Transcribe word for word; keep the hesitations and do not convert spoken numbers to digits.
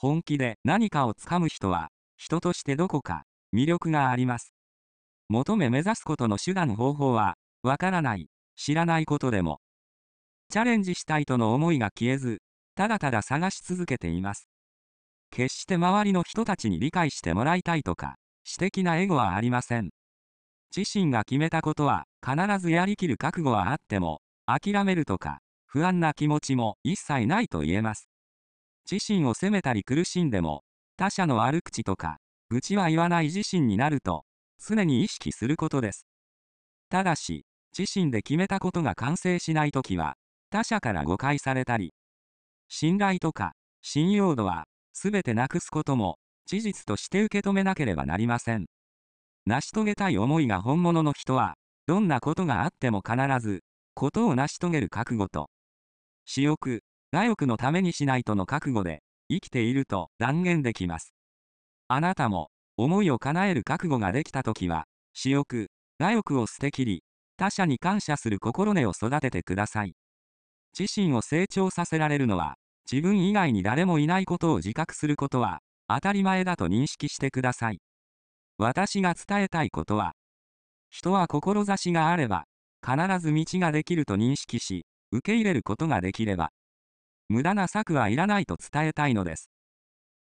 本気で何かをつかむ人は、人としてどこか魅力があります。求め目指すことの主眼方法は、わからない、知らないことでも、チャレンジしたいとの思いが消えず、ただただ探し続けています。決して周りの人たちに理解してもらいたいとか、私的なエゴはありません。自身が決めたことは、必ずやりきる覚悟はあっても、諦めるとか、不安な気持ちも一切ないと言えます。自身を責めたり苦しんでも、他者の悪口とか、愚痴は言わない自身になると、常に意識することです。ただし、自身で決めたことが完成しないときは、他者から誤解されたり、信頼とか、信用度は、すべてなくすことも、事実として受け止めなければなりません。成し遂げたい思いが本物の人は、どんなことがあっても必ず、ことを成し遂げる覚悟と、私欲、我欲のためにしないとの覚悟で、生きていると断言できます。あなたも、思いを叶える覚悟ができたときは、私欲、我欲を捨てきり、他者に感謝する心根を育ててください。自身を成長させられるのは、自分以外に誰もいないことを自覚することは、当たり前だと認識してください。私が伝えたいことは、人は志があれば、必ず道ができると認識し、受け入れることができれば、無駄な策はいらないと伝えたいのです。